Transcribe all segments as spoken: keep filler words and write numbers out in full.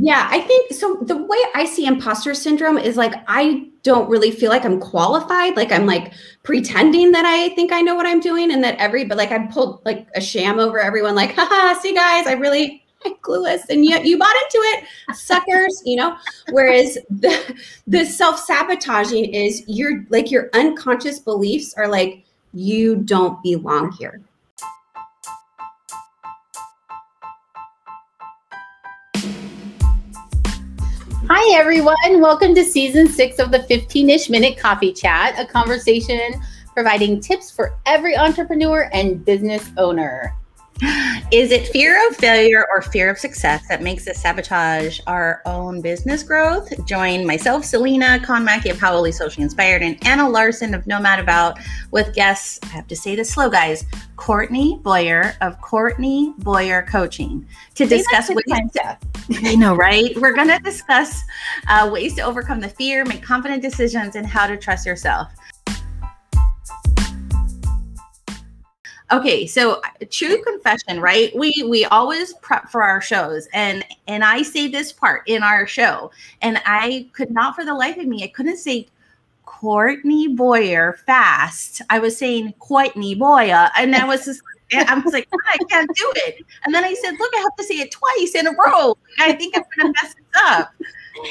Yeah, I think so. The way I see imposter syndrome is like, I don't really feel like I'm qualified. Like I'm like pretending that I think I know what I'm doing and that every, but like I pulled like a sham over everyone, like, haha, see guys, I really, I'm clueless. And yet you bought into it, suckers, you know, whereas the, the self-sabotaging is your, like your unconscious beliefs are like, you don't belong here. Hi, everyone. Welcome to season six of the fifteen-ish Minute Coffee Chat, a conversation providing tips for every entrepreneur and business owner. Is it fear of failure or fear of success that makes us sabotage our own business growth? Join myself, Selena Conmackie of Hauoli Socially Inspired, and Anna Larson of Nomad About with guests, I have to say this slow, guys, Courtney Boyer of Courtney Boyer Coaching to say discuss what I know, right? We're going to discuss uh, ways to overcome the fear, make confident decisions, and how to trust yourself. Okay, so true confession, right? We we always prep for our shows, and and I say this part in our show, and I could not for the life of me, I couldn't say Courtney Boyer fast. I was saying Courtney Boyer, and I was just, I was like, God, I can't do it. And then I said, look, I have to say it twice in a row. I think I'm gonna mess this up.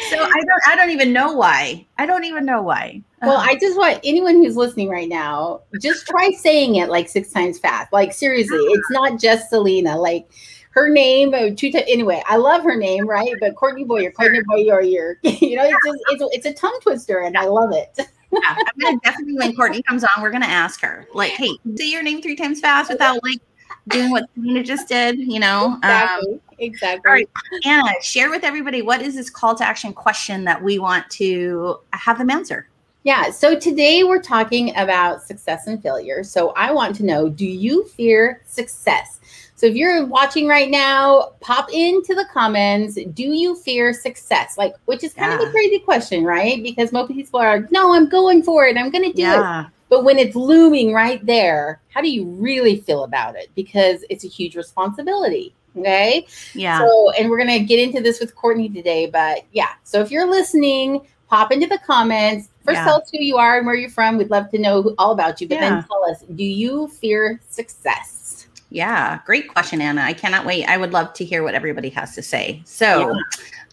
So I don't I don't even know why. I don't even know why. Well, I just want anyone who's listening right now, just try saying it like six times fast. Like seriously, it's not just Selena. Like her name, two times. Anyway, I love her name, right? But Courtney Boyer, Courtney Boyer, you know, it's just, it's a, it's a tongue twister, and I love it. Yeah, I'm gonna definitely, when Courtney comes on, we're gonna ask her, like, hey, say your name three times fast without like doing what Selena just did, you know? Exactly. Um, exactly. All right, Anna, share with everybody, what is this call to action question that we want to have them answer? Yeah, so today we're talking about success and failure. So I want to know, do you fear success? So if you're watching right now, pop into the comments, do you fear success? Like, which is kind yeah. of a crazy question, right? Because most people are like, no, I'm going for it. I'm going to do yeah. it. But when it's looming right there, how do you really feel about it? Because it's a huge responsibility. Okay. Yeah. So, and we're going to get into this with Courtney today, but yeah. So if you're listening, pop into the comments. First, yeah. tell us who you are and where you're from. We'd love to know who, all about you, but yeah. then tell us, do you fear success? Yeah. Great question, Anna. I cannot wait. I would love to hear what everybody has to say. So yeah.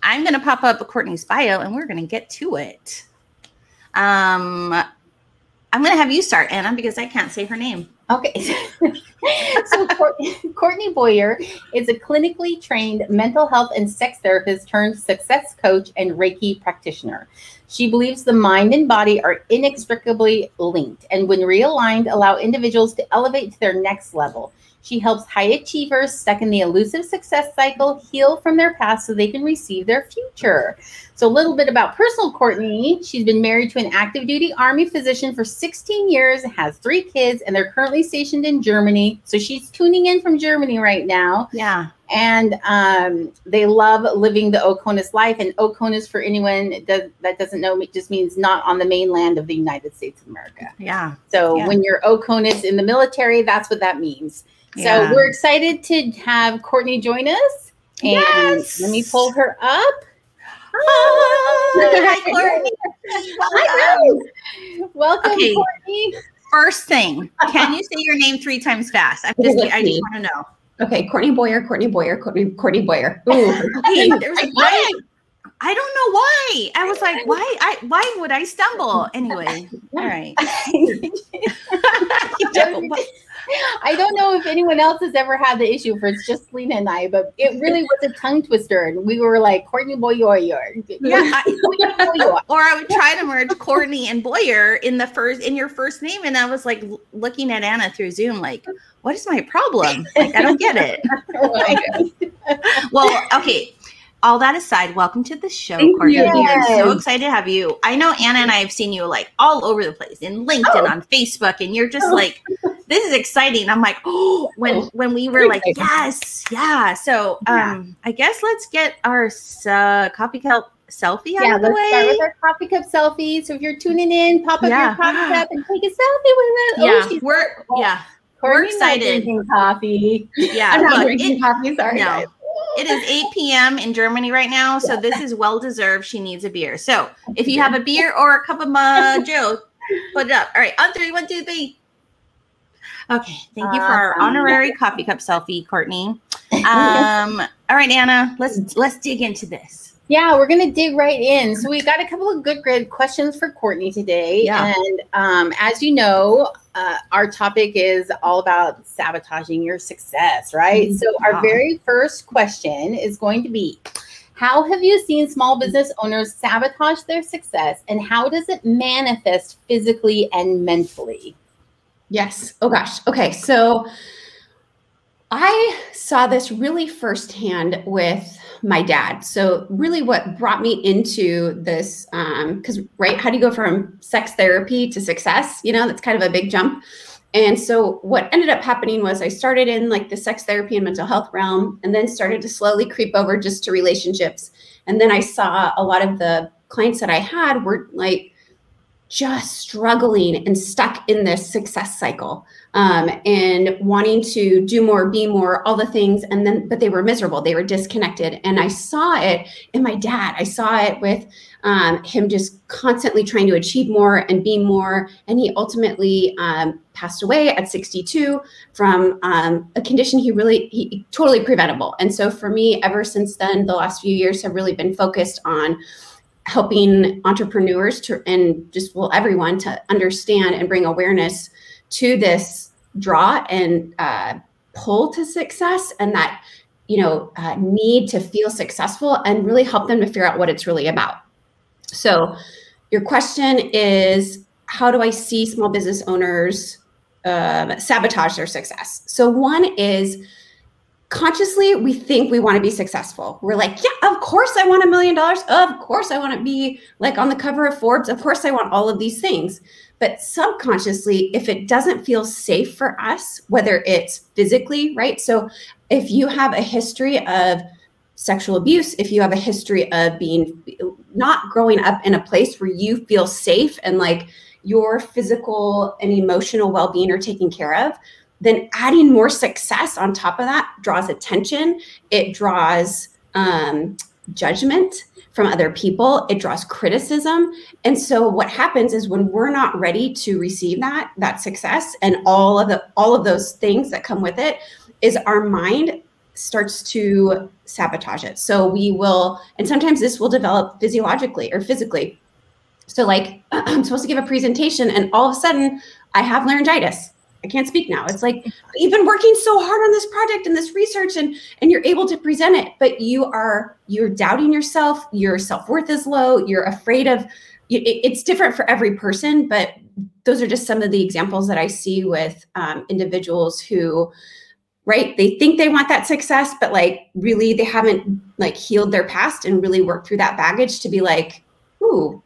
I'm going to pop up Courtney's bio and we're going to get to it. Um, I'm going to have you start, Anna, because I can't say her name. Okay. So Courtney Boyer is a clinically trained mental health and sex therapist turned success coach and Reiki practitioner. She believes the mind and body are inextricably linked, and when realigned, allow individuals to elevate to their next level. She helps high achievers stuck in the elusive success cycle heal from their past so they can receive their future. So a little bit about personal Courtney. She's been married to an active duty Army physician for sixteen years, has three kids, and they're currently stationed in Germany. So she's tuning in from Germany right now. Yeah. And um, they love living the OCONUS life. And OCONUS, for anyone does, that doesn't know, it just means not on the mainland of the United States of America. Yeah. So yeah. when you're OCONUS in the military, that's what that means. So yeah. we're excited to have Courtney join us. And yes. let me pull her up. Hi, Hi Courtney. Welcome, Welcome okay. Courtney. First thing, can you say your name three times fast? I'm just, I just want to know. Okay, Courtney Boyer, Courtney Boyer, Courtney, Courtney Boyer. Ooh. Hey, there was a why? I don't know why. I was like, why? I why would I stumble anyway? All right. I don't know if anyone else has ever had the issue for it's just Lena and I, but it really was a tongue twister, and we were like Courtney Boyer. Yeah, I, or I would try to merge Courtney and Boyer in the first in your first name, and I was like looking at Anna through Zoom, like, what is my problem? Like, I don't get it. Well, okay. All that aside, welcome to the show, Courtney. Yes. I'm so excited to have you. I know Anna and I have seen you like all over the place in LinkedIn, oh. on Facebook, and you're just oh. like, this is exciting. I'm like, oh, when when we were like, yes, yeah. So um, yeah. I guess let's get our uh, coffee cup selfie out yeah, of the let's way. Start with our coffee cup selfie. So if you're tuning in, pop up yeah. your coffee cup and take a selfie with us. Yeah, oh, she's we're yeah, we're excited. Coffee. Yeah, I'm not look, drinking it, coffee. Sorry. No. It is eight p m in Germany right now, so this is well-deserved. She needs a beer. So if you have a beer or a cup of mojo, put it up. All right, on three, one, two, three. Okay, thank you for our honorary coffee cup selfie, Courtney. Um, all right, Anna, let's let's dig into this. Yeah, we're going to dig right in. So we got a couple of good grid questions for Courtney today. Yeah. And um, as you know, uh, our topic is all about sabotaging your success, right? Mm-hmm. So our very first question is going to be, how have you seen small business owners sabotage their success, and how does it manifest physically and mentally? Yes. Oh, gosh. Okay. So I saw this really firsthand with my dad. So really what brought me into this, um, because, right, how do you go from sex therapy to success? You know, that's kind of a big jump. And so what ended up happening was I started in like the sex therapy and mental health realm, and then started to slowly creep over just to relationships. And then I saw a lot of the clients that I had were like just struggling and stuck in this success cycle, um, and wanting to do more, be more, all the things. And then, but they were miserable. They were disconnected. And I saw it in my dad. I saw it with um, him just constantly trying to achieve more and be more. And he ultimately um, passed away at sixty-two from um, a condition he really, he totally preventable. And so for me, ever since then, the last few years have really been focused on helping entrepreneurs to, and just, well, everyone to understand and bring awareness to this draw and uh, pull to success, and that, you know, uh, need to feel successful, and really help them to figure out what it's really about. So your question is, how do I see small business owners uh, sabotage their success? So one is, consciously, we think we want to be successful. We're like, yeah, of course I want a million dollars. Of course I want to be like on the cover of Forbes. Of course I want all of these things. But subconsciously, if it doesn't feel safe for us, whether it's physically, right? So if you have a history of sexual abuse, if you have a history of being not growing up in a place where you feel safe and like your physical and emotional well-being are taken care of, then adding more success on top of that draws attention. It draws um, judgment from other people. It draws criticism. And so what happens is, when we're not ready to receive that, that success and all of the, all of those things that come with it, is our mind starts to sabotage it. So we will, and sometimes this will develop physiologically or physically. So like, I'm supposed to give a presentation and all of a sudden I have laryngitis. I can't speak now. It's like, you've been working so hard on this project and this research, and, and you're able to present it, but you are, you're doubting yourself. Your self-worth is low. You're afraid of, it's different for every person, but those are just some of the examples that I see with um, individuals who, right, they think they want that success, but like really they haven't like healed their past and really worked through that baggage to be like, ooh,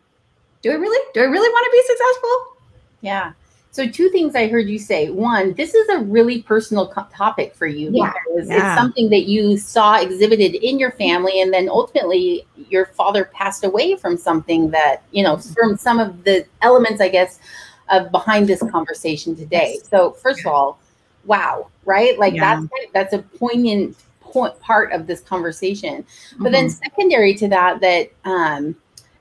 do I really, do I really want to be successful? Yeah. So two things I heard you say. One, this is a really personal topic for you, yeah, because yeah. it's something that you saw exhibited in your family, and then ultimately your father passed away from something that, you know, from some of the elements, I guess, of behind this conversation today. So first of all, wow, right? Like yeah. that's that's a poignant point, part of this conversation. But mm-hmm. then secondary to that, that um,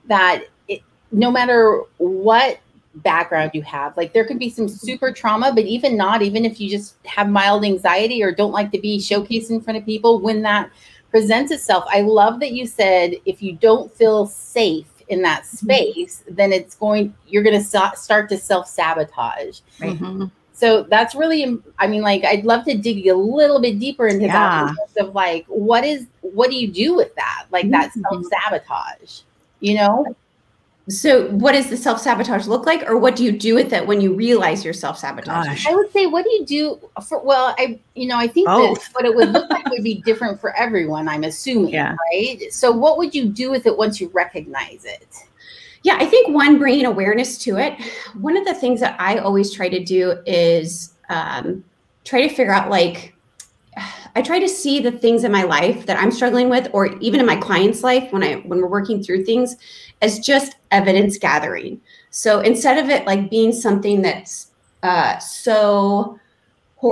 that it, no matter what background you have, like there could be some super trauma, but even not, even if you just have mild anxiety or don't like to be showcased in front of people, when that presents itself, I love that you said, if you don't feel safe in that space, mm-hmm. then it's going, you're going to so- start to self-sabotage. Right? Mm-hmm. So that's really, I mean, like, I'd love to dig a little bit deeper into yeah. that, in terms of like, what is, what do you do with that? Like mm-hmm. that self-sabotage, you know? So what does the self-sabotage look like, or what do you do with it when you realize you're self-sabotaging? I would say, what do you do for, well, I, you know, I think that what it would look like would be different for everyone, I'm assuming, yeah. right? So what would you do with it once you recognize it? Yeah, I think one, bringing awareness to it. One of the things that I always try to do is um, try to figure out, like, I try to see the things in my life that I'm struggling with, or even in my client's life when I when we're working through things, as just evidence gathering. So instead of it like being something that's uh, so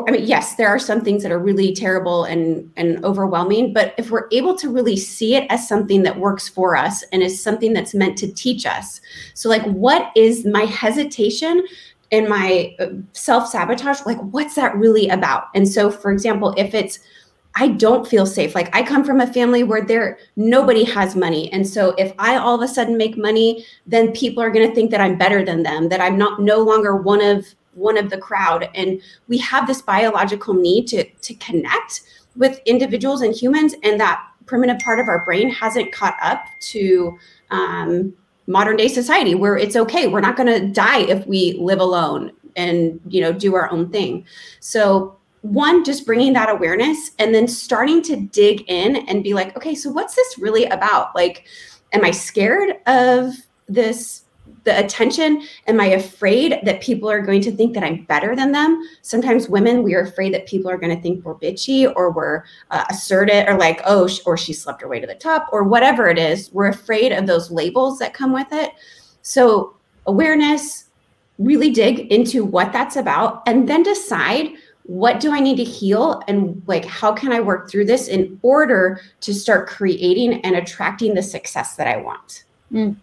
I mean, yes, there are some things that are really terrible and, and overwhelming, but if we're able to really see it as something that works for us and is something that's meant to teach us. So like, what is my hesitation and my self-sabotage? Like, what's that really about? And so, for example, if it's, I don't feel safe. Like I come from a family where there, nobody has money. And so if I all of a sudden make money, then people are going to think that I'm better than them, that I'm not no longer one of one of the crowd. And we have this biological need to, to connect with individuals and humans. And that primitive part of our brain hasn't caught up to um, modern day society where it's okay. We're not going to die if we live alone and, you know, do our own thing. So one, just bringing that awareness and then starting to dig in and be like, okay, so what's this really about? Like, am I scared of this? The attention? Am I afraid that people are going to think that I'm better than them? Sometimes women, we are afraid that people are going to think we're bitchy or we're uh, assertive or like, oh, sh or she slept her way to the top or whatever it is. We're afraid of those labels that come with it. So awareness, really dig into what that's about and then decide, what do I need to heal? And like, how can I work through this in order to start creating and attracting the success that I want? Mm.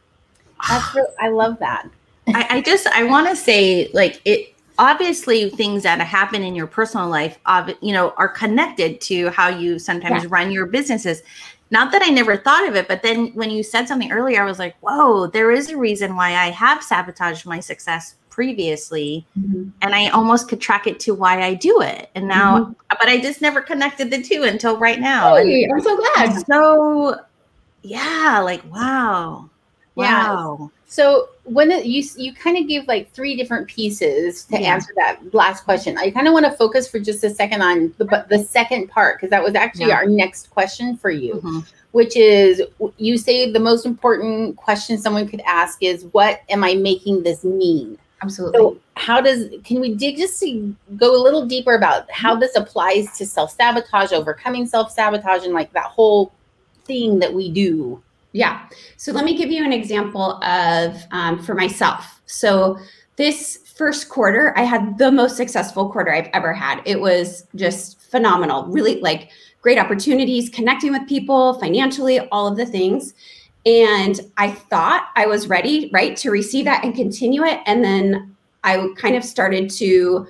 That's really, I love that. I, I just, I want to say, like, it obviously things that happen in your personal life, you know, are connected to how you sometimes yeah. run your businesses. Not that I never thought of it, but then when you said something earlier, I was like, whoa, there is a reason why I have sabotaged my success previously. Mm-hmm. And I almost could track it to why I do it. And now, mm-hmm. but I just never connected the two until right now. Hey, and I'm so glad. So yeah, like, wow. Wow. Yeah. So when it, you you kind of gave like three different pieces to yeah. answer that last question. I kind of want to focus for just a second on the the second part, because that was actually yeah. our next question for you, mm-hmm. which is, you say the most important question someone could ask is, what am I making this mean? Absolutely. So how does, can we dig just to go a little deeper about how this applies to self-sabotage, overcoming self-sabotage, and like that whole thing that we do? Yeah. So let me give you an example of um, for myself. So this first quarter, I had the most successful quarter I've ever had. It was just phenomenal, really like great opportunities, connecting with people financially, all of the things. And I thought I was ready, right, to receive that and continue it. And then I kind of started to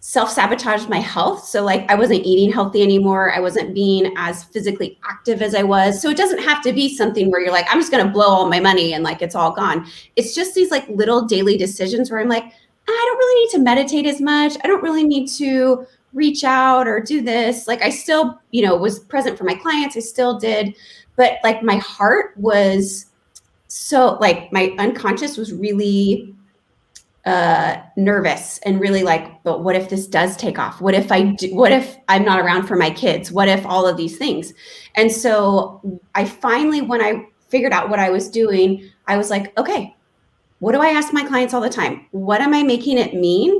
self-sabotage my health. So like, I wasn't eating healthy anymore. I wasn't being as physically active as I was. So it doesn't have to be something where you're like, I'm just going to blow all my money and like, it's all gone. It's just these like little daily decisions where I'm like, I don't really need to meditate as much. I don't really need to reach out or do this. Like I still, you know, was present for my clients. I still did, but like my heart was so like my unconscious was really Uh, nervous and really like, but what if this does take off? What if I do, what if I'm not around for my kids? What if all of these things? And so I finally, when I figured out what I was doing, I was like, okay, what do I ask my clients all the time? What am I making it mean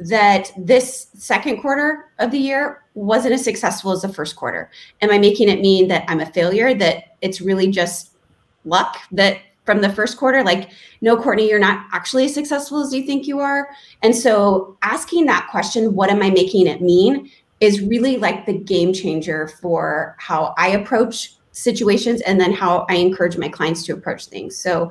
that this second quarter of the year wasn't as successful as the first quarter? Am I making it mean that I'm a failure, that it's really just luck, that from the first quarter, like, no, Courtney, you're not actually as successful as you think you are? And so asking that question, what am I making it mean, is really like the game changer for how I approach situations and then how I encourage my clients to approach things. So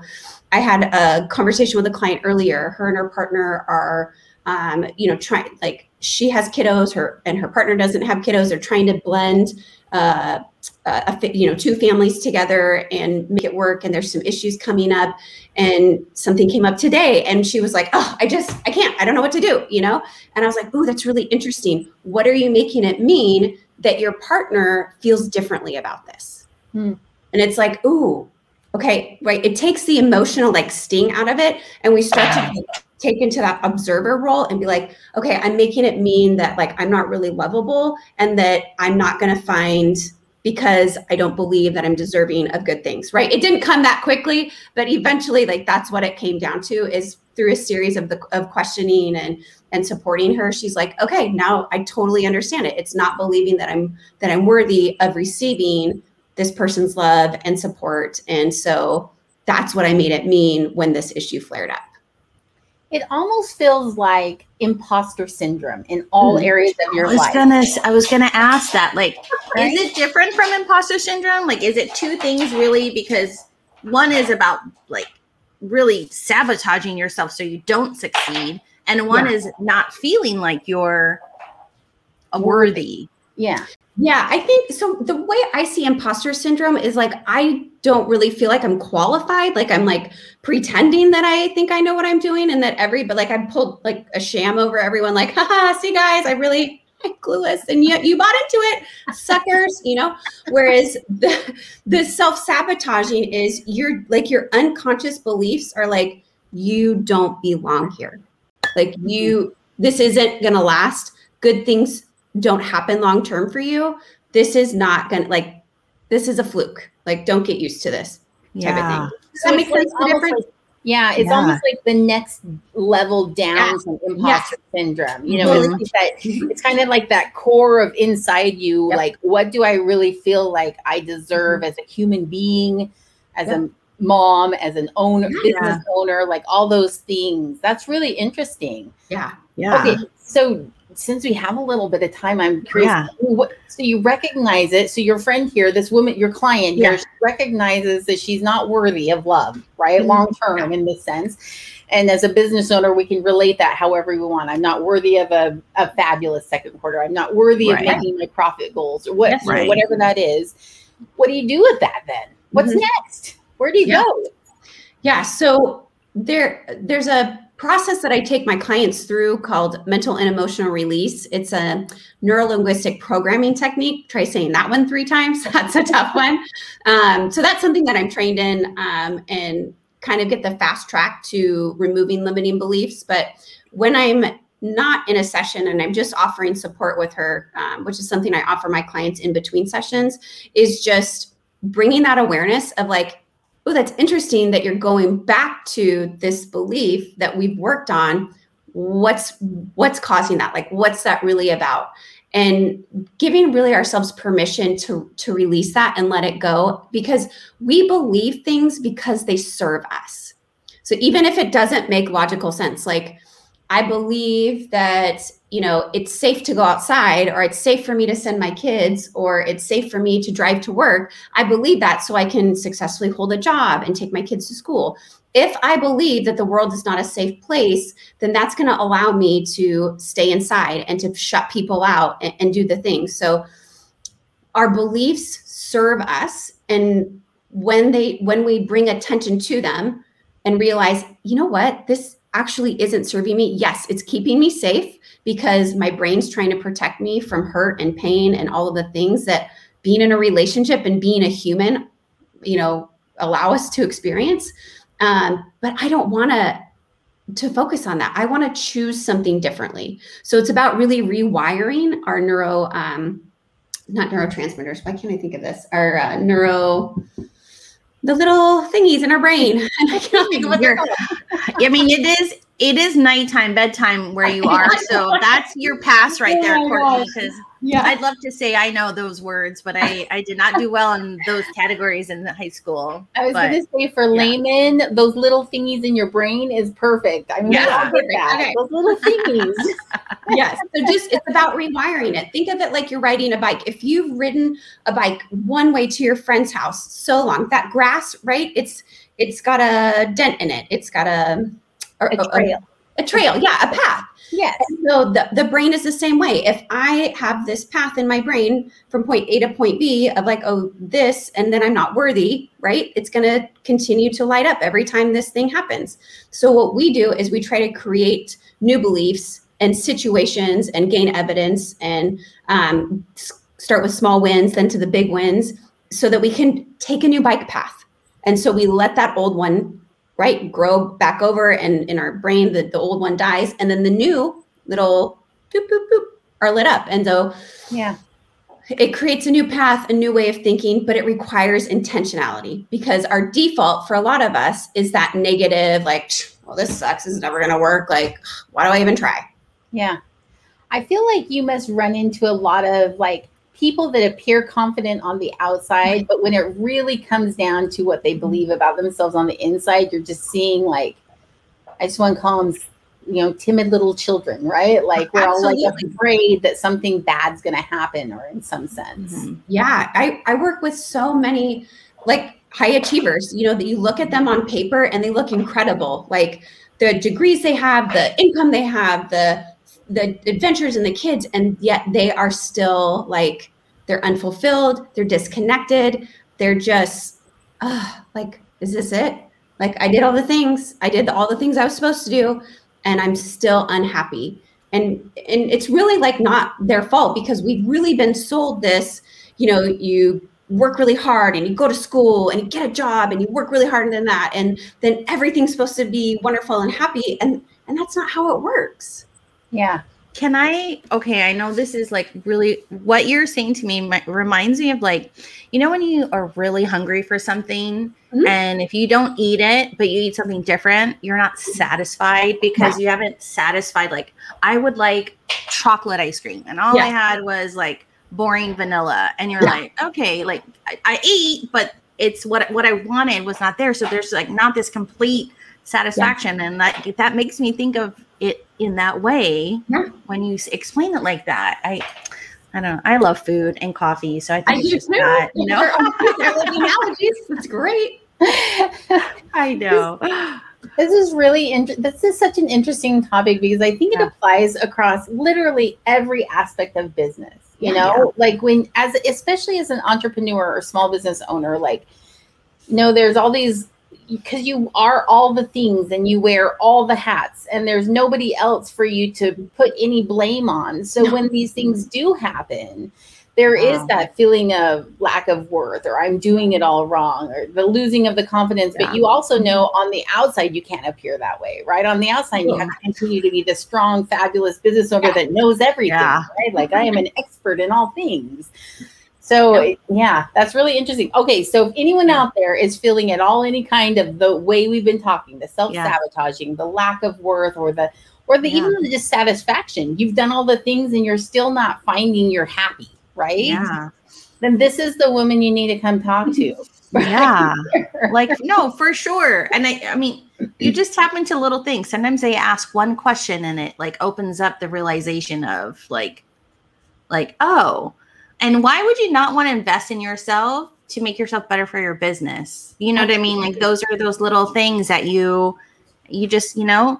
I had a conversation with a client earlier. Her and her partner are, um, you know, trying, like, she has kiddos, her and her partner doesn't have kiddos. They're trying to blend uh, uh, you know, two families together and make it work. And there's some issues coming up, and something came up today. And she was like, oh, I just, I can't, I don't know what to do, you know? And I was like, oh, that's really interesting. What are you making it mean that your partner feels differently about this? Hmm. And it's like, ooh, okay, right. It takes the emotional like sting out of it. And we start to take into that observer role and be like, okay, I'm making it mean that like, I'm not really lovable and that I'm not going to find, because I don't believe that I'm deserving of good things, right? It didn't come that quickly, but eventually like, that's what it came down to, is through a series of the of questioning and, and supporting her. She's like, okay, now I totally understand it. It's not believing that I'm, that I'm worthy of receiving this person's love and support. And so that's what I made it mean when this issue flared up. it almost feels like imposter syndrome in all areas of your I was life. Gonna, I was going to ask that. Like, right? Is it different from imposter syndrome? Like, is it two things really? Because one is about like really sabotaging yourself so you don't succeed. And one yeah. is not feeling like you're a worthy. Yeah. Yeah, I think so. The way I see imposter syndrome is like, I don't really feel like I'm qualified. Like I'm like pretending that I think I know what I'm doing and that every, but like I pulled like a sham over everyone like, haha, see guys, I really I'm clueless and yet you, you bought into it, suckers, you know? Whereas the, the self-sabotaging is your like your unconscious beliefs are like, you don't belong here. Like you, this isn't gonna last. Good things don't happen long-term for you. This is not going to like, this is a fluke. Like, don't get used to this yeah. type of thing. Does so that make sense? Like, like, yeah. It's yeah. almost like the next level down yeah. from imposter yeah. syndrome. You know, mm-hmm. it's, that, it's kind of like that core of inside you. Yep. Like, what do I really feel like I deserve mm-hmm. as a human being, as yep. a mom, as an owner, yeah. business owner, like all those things. That's really interesting. Yeah. Yeah. Okay. So, since we have a little bit of time, I'm curious. Yeah. What, so you recognize it. So your friend here, this woman, your client here, yeah. she recognizes that she's not worthy of love, right? Long-term yeah. in this sense. And as a business owner, we can relate that however we want. I'm not worthy of a, a fabulous second quarter. I'm not worthy right. of making my profit goals or what, yes, right. whatever that is. What do you do with that then? What's mm-hmm. next? Where do you yeah. go? Yeah. So there, there's a process that I take my clients through called mental and emotional release. It's a neuro-linguistic programming technique. Try saying that one three times. That's a tough one. Um, so that's something that I'm trained in um, and kind of get the fast track to removing limiting beliefs. But when I'm not in a session and I'm just offering support with her, um, which is something I offer my clients in between sessions, is just bringing that awareness of like, oh, that's interesting that you're going back to this belief that we've worked on. What's what's causing that? Like, what's that really about? And giving really ourselves permission to, to release that and let it go, because we believe things because they serve us. So even if it doesn't make logical sense, like I believe that, you know, it's safe to go outside, or it's safe for me to send my kids, or it's safe for me to drive to work. I believe that so I can successfully hold a job and take my kids to school. If I believe that the world is not a safe place, then that's going to allow me to stay inside and to shut people out and, and do the things. So our beliefs serve us. And when they, when we bring attention to them and realize, you know what, this actually isn't serving me. Yes, it's keeping me safe because my brain's trying to protect me from hurt and pain and all of the things that being in a relationship and being a human, you know, allow us to experience. Um, but I don't want to to focus on that. I want to choose something differently. So it's about really rewiring our neuro, um, not neurotransmitters. Why can't I think of this? Our uh, neuro... the little thingies in our brain. And I can't think of what they're called. I mean, it is it is nighttime, bedtime where you are. So that's your pass right there, Courtney. Because yeah. I'd love to say I know those words, but I, I did not do well in those categories in high school. I was going to say for yeah. laymen, those little thingies in your brain is perfect. I mean, yeah. we all get that. Okay. Those little thingies. Yes. So just it's about rewiring it. Think of it like you're riding a bike. If you've ridden a bike one way to your friend's house so long, that grass, right? It's it's got a dent in it. It's got a, a, a trail. A, a trail, yeah, a path. Yes. And so the, the brain is the same way. If I have this path in my brain from point A to point B of like, oh, this, and then I'm not worthy, right? It's going to continue to light up every time this thing happens. So what we do is we try to create new beliefs and situations and gain evidence and um, start with small wins, then to the big wins so that we can take a new bike path. And so we let that old one right, grow back over, and in our brain, the, the old one dies, and then the new little boop, boop, boop are lit up. And so yeah, it creates a new path, a new way of thinking, but it requires intentionality because our default for a lot of us is that negative, like, well, this sucks, this is never going to work. Like, why do I even try? Yeah. I feel like you must run into a lot of like people that appear confident on the outside, but when it really comes down to what they believe about themselves on the inside, you're just seeing like, I just want to call them you know, timid little children, right? Like we're Absolutely. all like afraid that something bad's going to happen, or in some sense. Mm-hmm. Yeah. I, I work with so many like high achievers, you know, that you look at them on paper and they look incredible. Like the degrees they have, the income they have, the, the adventures and the kids, and yet they are still like, they're unfulfilled. They're disconnected. They're just uh, like, is this it? Like I did all the things, I did all the things I was supposed to do, and I'm still unhappy. And and it's really like not their fault, because we've really been sold this, you know, you work really hard and you go to school and you get a job and you work really harder than that, and then everything's supposed to be wonderful and happy. And, and that's not how it works. Yeah. Can I, okay, I know this is like really, what you're saying to me my, reminds me of like, you know, when you are really hungry for something, mm-hmm. and if you don't eat it, but you eat something different, you're not satisfied because yeah. you haven't satisfied. Like I would like chocolate ice cream, and all yeah. I had was like boring vanilla, and you're yeah. like, okay, like I, I ate, but it's what, what I wanted was not there. So there's like not this complete satisfaction. Yeah. And that, that makes me think of it in that way. Yeah. When you explain it like that, I, I don't know. I love food and coffee. So I think I it's just that, you know, analogies. That's great. I know. This, this is really, inter- this is such an interesting topic, because I think yeah. it applies across literally every aspect of business, you yeah, know, yeah. like when, as, especially as an entrepreneur or small business owner, like, you know, there's all these, because you are all the things and you wear all the hats, and there's nobody else for you to put any blame on. So no. when these things do happen, there wow. is that feeling of lack of worth, or I'm doing it all wrong, or the losing of the confidence. Yeah. But you also know on the outside, you can't appear that way, right? On the outside, yeah. you have to continue to be the strong, fabulous business owner yeah. that knows everything, yeah. right? Like I am an expert in all things. So yeah. yeah, that's really interesting. Okay, so if anyone yeah. out there is feeling at all any kind of the way we've been talking, the self-sabotaging, yeah. the lack of worth, or the or the yeah. even the dissatisfaction, you've done all the things and you're still not finding you're happy, right? Yeah. Then this is the woman you need to come talk to. Right? Yeah. Like, no, for sure. And I I mean, you just tap into little things. Sometimes they ask one question and it like opens up the realization of like, like, oh. And why would you not want to invest in yourself to make yourself better for your business? You know what I mean? Like those are those little things that you, you just, you know,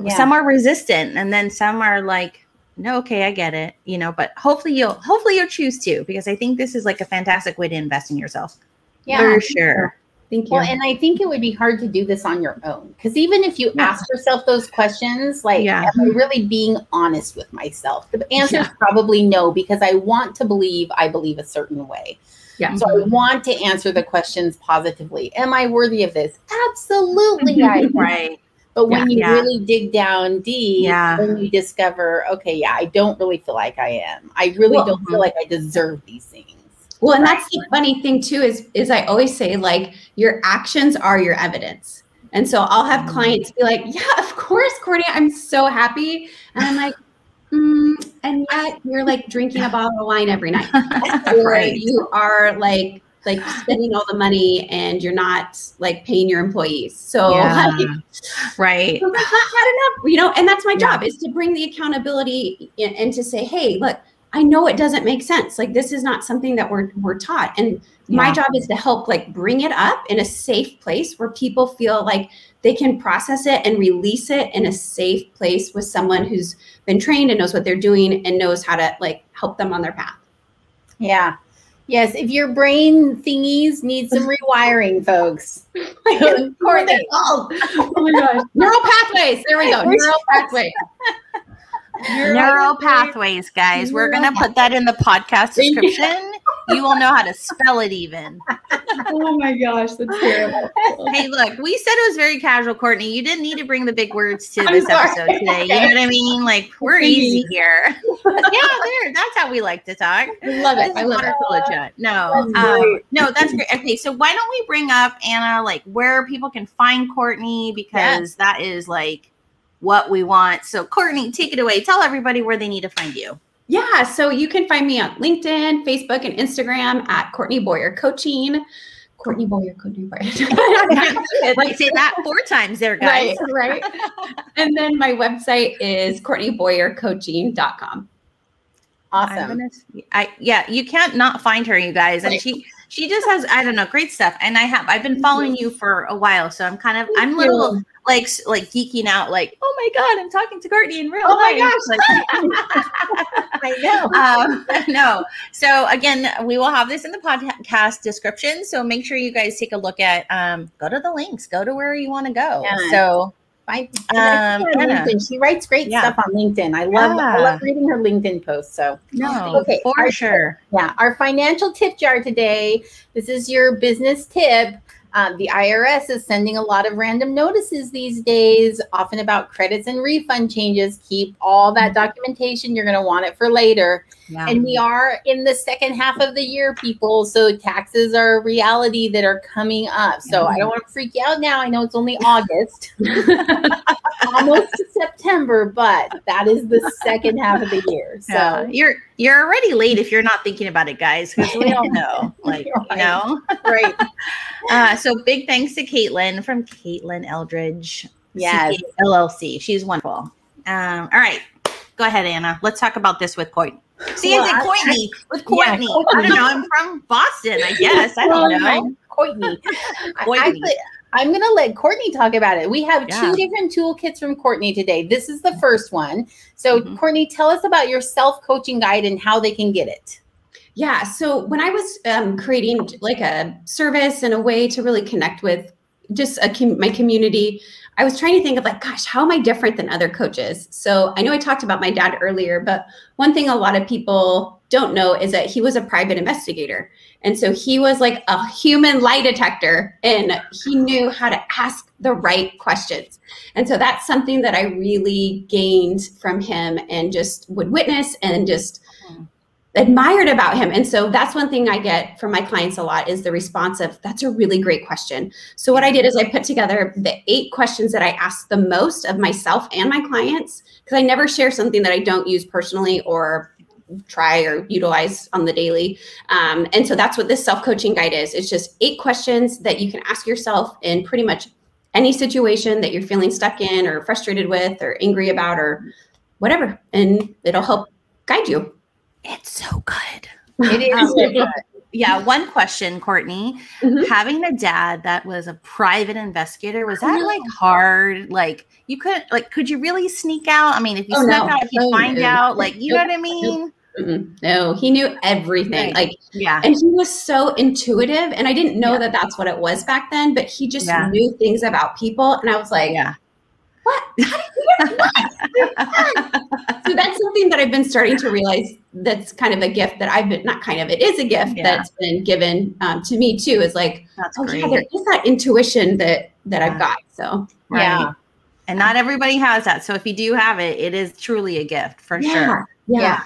yeah. some are resistant, and then some are like, no, okay, I get it. You know, but hopefully you'll, hopefully you'll choose to, because I think this is like a fantastic way to invest in yourself. Yeah. For sure. Thank you. Well, and I think it would be hard to do this on your own, because even if you yeah. ask yourself those questions, like, yeah. am I really being honest with myself? The answer yeah. is probably no, because I want to believe I believe a certain way. Yeah. So I want to answer the questions positively. Am I worthy of this? Absolutely. I am. Right. But when yeah, you yeah. really dig down deep, yeah. then you discover, okay, yeah, I don't really feel like I am. I really well, don't feel like I deserve these things. Well, and that's the funny thing too, is, is I always say like your actions are your evidence. And so I'll have clients be like, yeah, of course, Courtney, I'm so happy. And I'm like, mm, and yet you're like drinking a bottle of wine every night. Or right. you are like, like spending all the money and you're not like paying your employees. So yeah. like, right. So that's not bad enough, you know, and that's my job yeah. is to bring the accountability in, and to say, hey, look, I know it doesn't make sense. Like this is not something that we're we're taught. And yeah. my job is to help like bring it up in a safe place where people feel like they can process it and release it in a safe place with someone who's been trained and knows what they're doing and knows how to like help them on their path. Yeah. Yes. If your brain thingies need some rewiring, folks. Or they all. Oh my gosh. Neural pathways. There we go. Neural pathways. Neural pathways, guys. We're going to put that in the podcast description. You will know how to spell it even. Oh my gosh, that's terrible. Hey, look, we said it was very casual, Courtney. You didn't need to bring the big words to this episode today. You know what I mean? Like, we're easy here. Yeah, there. That's how we like to talk. I love it. I love it. No, um, no, that's great. Okay, so why don't we bring up, Anna, like where people can find Courtney, because yeah. that is like what we want. So Courtney, take it away. Tell everybody where they need to find you. Yeah. So you can find me on LinkedIn, Facebook, and Instagram at Courtney Boyer Coaching. Courtney Boyer Coaching. Right, say that four times there, guys. Right, right. And then my website is Courtney Boyer Coaching dot com. Awesome. Gonna, I yeah, you can't not find her, you guys. And right. she she just has, I don't know, great stuff. And I have I've been following you for a while, so I'm kind of Thank I'm a little you. like like geeking out, like, oh my god, I'm talking to Courtney in real oh life. Oh my gosh. Like, I know. Um, no. So again, we will have this in the podcast description. So make sure you guys take a look at um, go to the links, go to where you want to go. Yeah. So I, um, LinkedIn. She writes great yeah. stuff on LinkedIn. I love yeah. I love reading her LinkedIn posts. So no, okay, for our, sure. Yeah, our financial tip jar today. This is your business tip. Um, the I R S is sending a lot of random notices these days, often about credits and refund changes. Keep all that documentation. You're going to want it for later. Yeah. And we are in the second half of the year, people. So taxes are a reality that are coming up. So I don't want to freak you out now. I know it's only August, almost to September, but that is the second half of the year. So yeah. you're you're already late if you're not thinking about it, guys, because we all know, like, right. you know, right. Uh, so big thanks to Caitlin from Caitlin Eldridge, yes. C L L C. She's wonderful. Um, all right. Go ahead, Anna. Let's talk about this with Courtney. See, well, I said Courtney with Courtney. Yeah, Courtney. I don't know. I'm from Boston, I guess. I don't well, know. Courtney. Courtney. Actually, I'm going to let Courtney talk about it. We have yeah. two different toolkits from Courtney today. This is the first one. So, mm-hmm. Courtney, tell us about your self-coaching guide and how they can get it. Yeah. So when I was um, creating like a service and a way to really connect with just a com- my community, I was trying to think of like, gosh, how am I different than other coaches? So I know I talked about my dad earlier, but one thing a lot of people don't know is that he was a private investigator. And so he was like a human lie detector, and he knew how to ask the right questions. And so that's something that I really gained from him and just would witness and just admired about him. And so that's one thing I get from my clients a lot is the response of, that's a really great question. So what I did is I put together the eight questions that I ask the most of myself and my clients, because I never share something that I don't use personally or try or utilize on the daily. Um, and so that's what this self-coaching guide is. It's just eight questions that you can ask yourself in pretty much any situation that you're feeling stuck in or frustrated with or angry about or whatever. And it'll help guide you. It's so good. It is. So good. Yeah. One question, Courtney, mm-hmm. having a dad that was a private investigator, was that oh, no. like hard? Like you could, like, could you really sneak out? I mean, if you oh, snuck no. out, he'd find no. out, like, you know what I mean? Mm-mm. No, he knew everything. Like, yeah. And he was so intuitive, and I didn't know yeah. that that's what it was back then, but he just yeah. knew things about people. And I was like, yeah. what? So that's something that I've been starting to realize. That's kind of a gift that I've been, not kind of, it is a gift yeah. that's been given um, to me too, is like, that's oh great. Yeah, there is that intuition that, that yeah. I've got. So, right. yeah. And not everybody has that. So if you do have it, it is truly a gift for yeah. sure. Yeah. yeah.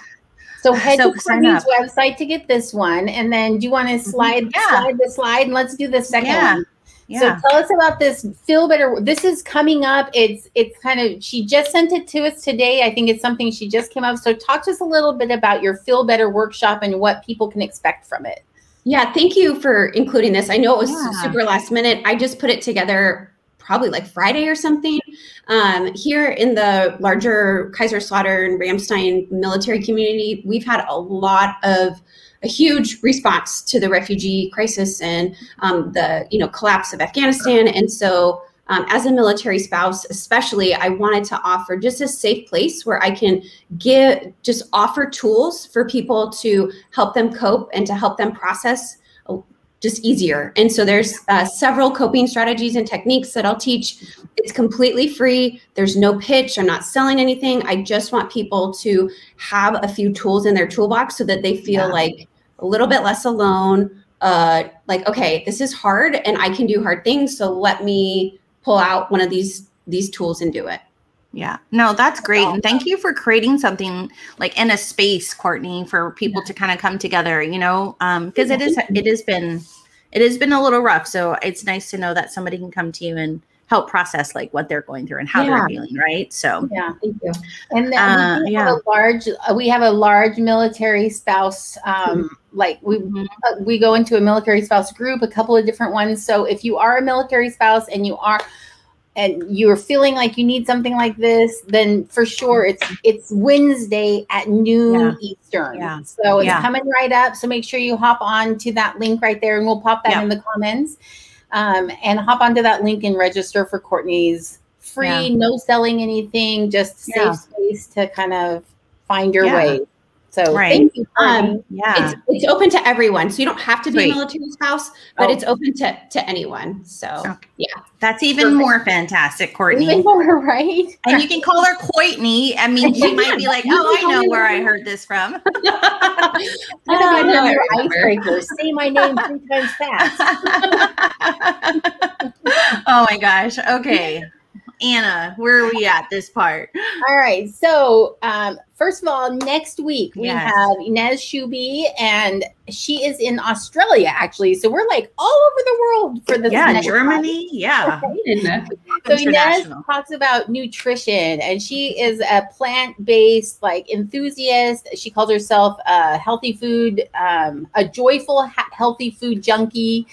So head so to Courtney's website to get this one. And then do you want to slide, mm-hmm. yeah. slide the slide and let's do the second yeah. one. Yeah. So tell us about this Feel Better. This is coming up. It's it's kind of, she just sent it to us today. I think it's something she just came up. So talk to us a little bit about your Feel Better workshop and what people can expect from it. Yeah, thank you for including this. I know it was yeah. super last minute. I just put it together probably like Friday or something. Um, here in the larger Kaiserslautern, Ramstein military community, we've had a lot of a huge response to the refugee crisis and um, the you know collapse of Afghanistan. And so um, as a military spouse, especially, I wanted to offer just a safe place where I can give, just offer tools for people to help them cope and to help them process just easier. And so there's uh, several coping strategies and techniques that I'll teach. It's completely free. There's no pitch. I'm not selling anything. I just want people to have a few tools in their toolbox so that they feel yeah. like a little bit less alone, uh, like, okay, this is hard and I can do hard things. So let me pull out one of these, these tools and do it. Yeah, no, that's great. And thank you for creating something like in a space, Courtney, for people yeah. to kind of come together, you know, um, because it is, it has been, it has been a little rough. So it's nice to know that somebody can come to you and help process like what they're going through and how yeah. they're feeling, right? So yeah, thank you. And then uh, we have yeah. a large we have a large military spouse. Um, mm-hmm. Like we mm-hmm. uh, we go into a military spouse group, a couple of different ones. So if you are a military spouse and you are. and you're feeling like you need something like this, then for sure it's it's Wednesday at noon yeah. Eastern. Yeah. So it's yeah. coming right up. So make sure you hop on to that link right there, and we'll pop that yeah. in the comments. Um, and hop onto that link and register for Courtney's free, yeah. no selling anything, just yeah. safe space to kind of find your yeah. way. So right. thank you. Um, yeah. It's, it's open to everyone. So you don't have to be Sweet. a military spouse, but oh. it's open to, to anyone. So okay. yeah. That's even Perfect. more fantastic, Courtney. Even more, right? And you can call her Courtney. I mean, she might be like, oh, I know where I heard this from. I know I know your icebreakers. Say my name three times fast. Oh my gosh. Okay. Anna, where are we at this part? All right. So um, first of all, next week we yes. have Inez Shuby, and she is in Australia, actually. So we're like all over the world for this yeah, next Germany. Podcast. Yeah. Okay. So Inez talks about nutrition, and she is a plant-based like enthusiast. She calls herself a healthy food, um, a joyful, ha- healthy food junkie.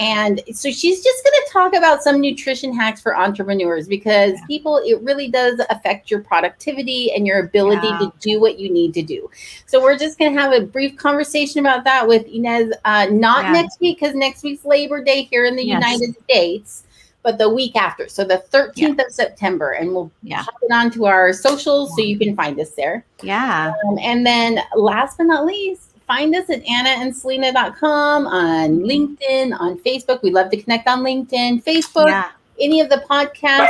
And so she's just going to talk about some nutrition hacks for entrepreneurs, because yeah. people, it really does affect your productivity and your ability yeah. to do what you need to do. So we're just going to have a brief conversation about that with Inez, uh, not yeah. next week, because next week's Labor Day here in the yes. United States, but the week after. So the thirteenth yeah. of September, and we'll yeah. pop it onto our socials yeah. so you can find us there. Yeah. Um, and then last but not least, find us at Anna and Selina dot com, on LinkedIn, on Facebook. We love to connect on LinkedIn, Facebook, yeah. any of the podcasts.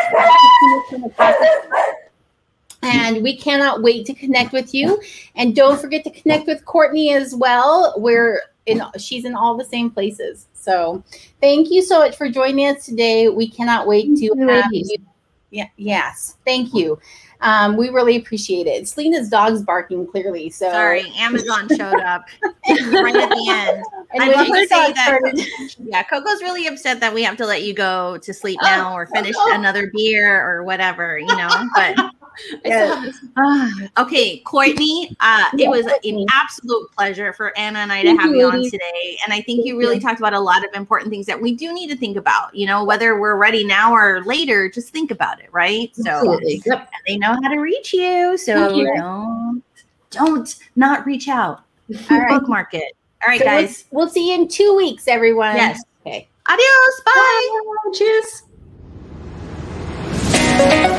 And we cannot wait to connect with you. And don't forget to connect with Courtney as well. We're in, she's in all the same places. So thank you so much for joining us today. We cannot wait to have you. Yeah, yes. Thank you. Um, we really appreciate it. Selena's dog's barking clearly. So sorry, Amazon showed up right at the end. And I love to say that. Started. Yeah, Coco's really upset that we have to let you go to sleep now, or finish oh, oh. another beer or whatever, you know. But yeah. okay, Courtney, uh, it was an absolute pleasure for Anna and I to have you on today. And I think you really talked about a lot of important things that we do need to think about. You know, whether we're ready now or later, just think about it, right? So Absolutely. Yep. they know. How to reach you, so you. don't don't not reach out. All right. Bookmark it. All right, so guys. We'll, we'll see you in two weeks, everyone. Yes. Okay. Adios. Bye. Bye. Cheers.